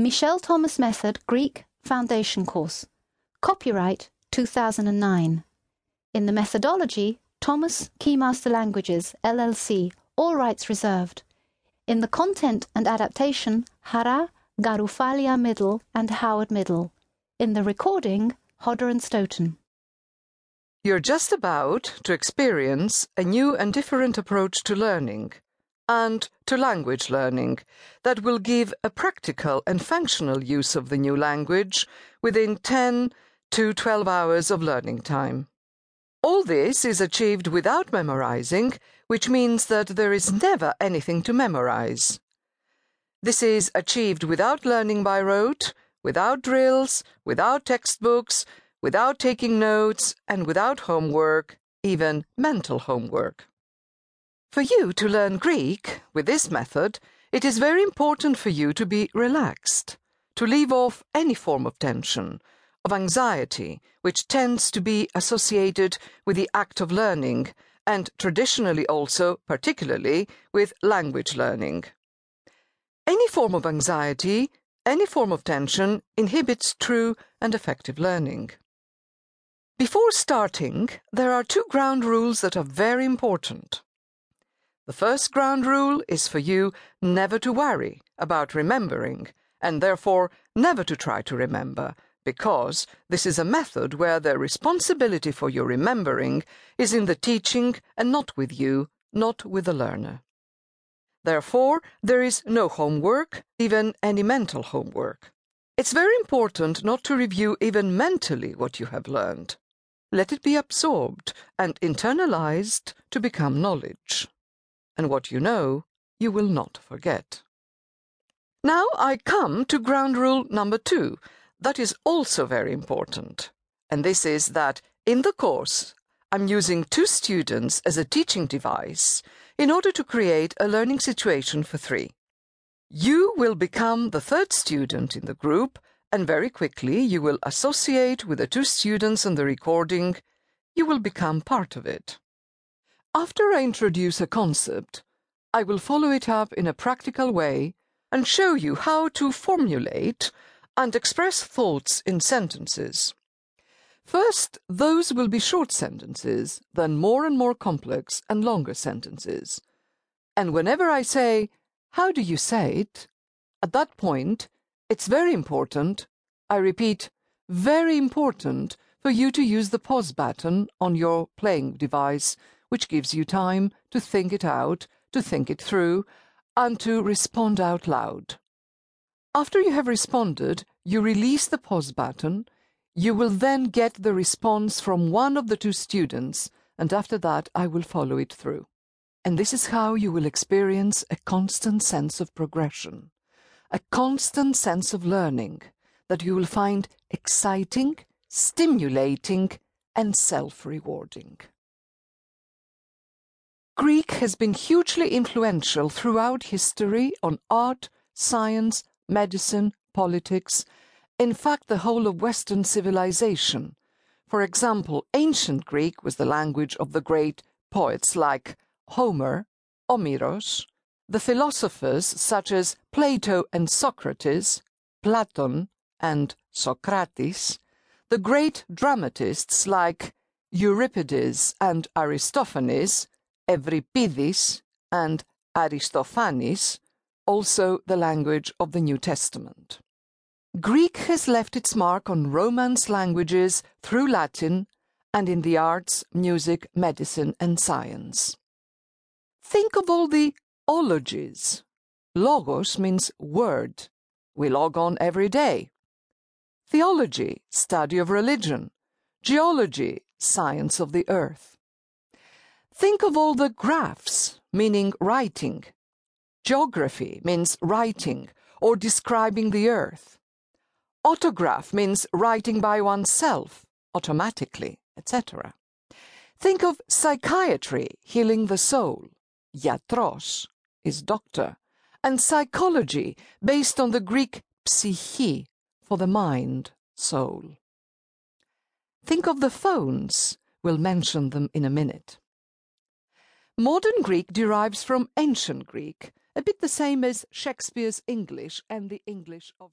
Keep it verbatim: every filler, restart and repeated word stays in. Michel Thomas Method Greek Foundation Course. Copyright two thousand nine. In the methodology, Thomas Keymaster Languages L L C, all rights reserved. In the content and adaptation, Hara Garoufalia-Middle and Howard Middle. In the recording, Hodder and Stoughton. You're just about to experience a new and different approach to learning and to language learning that will give a practical and functional use of the new language within ten to twelve hours of learning time. All this is achieved without memorizing, which means that there is never anything to memorize. This is achieved without learning by rote, without drills, without textbooks, without taking notes, and without homework, even mental homework. For you to learn Greek with this method, it is very important for you to be relaxed, to leave off any form of tension, of anxiety, which tends to be associated with the act of learning, and traditionally also, particularly, with language learning. Any form of anxiety, any form of tension, inhibits true and effective learning. Before starting, there are two ground rules that are very important. The first ground rule is for you never to worry about remembering, and therefore never to try to remember, because this is a method where the responsibility for your remembering is in the teaching and not with you, not with the learner. Therefore, there is no homework, even any mental homework. It's very important not to review even mentally what you have learned. Let it be absorbed and internalized to become knowledge. And what you know, you will not forget. Now I come to ground rule number two, that is also very important. And this is that in the course, I'm using two students as a teaching device in order to create a learning situation for three. You will become the third student in the group, and very quickly you will associate with the two students in the recording. You will become part of it. After I introduce a concept, I will follow it up in a practical way and show you how to formulate and express thoughts in sentences. First, those will be short sentences, then more and more complex and longer sentences. And whenever I say, "How do you say it?" at that point, it's very important, I repeat, very important for you to use the pause button on your playing device, which gives you time to think it out, to think it through, and to respond out loud. After you have responded, you release the pause button. You will then get the response from one of the two students, and after that I will follow it through. And this is how you will experience a constant sense of progression, a constant sense of learning that you will find exciting, stimulating, and self-rewarding. Greek has been hugely influential throughout history on art, science, medicine, politics, in fact, the whole of Western civilization. For example, ancient Greek was the language of the great poets like Homer, Omeros, the philosophers such as Plato and Socrates, Platon and Socrates, the great dramatists like Euripides and Aristophanes, Euripides and Aristophanes, also the language of the New Testament. Greek has left its mark on Romance languages through Latin and in the arts, music, medicine, and science. Think of all the ologies. Logos means word. We log on every day. Theology, study of religion. Geology, science of the earth. Think of all the graphs, meaning writing. Geography means writing or describing the earth. Autograph means writing by oneself, automatically, et cetera. Think of psychiatry, healing the soul. Iatros is doctor. And psychology, based on the Greek psyche, for the mind, soul. Think of the phones. We'll mention them in a minute. Modern Greek derives from ancient Greek, a bit the same as Shakespeare's English and the English of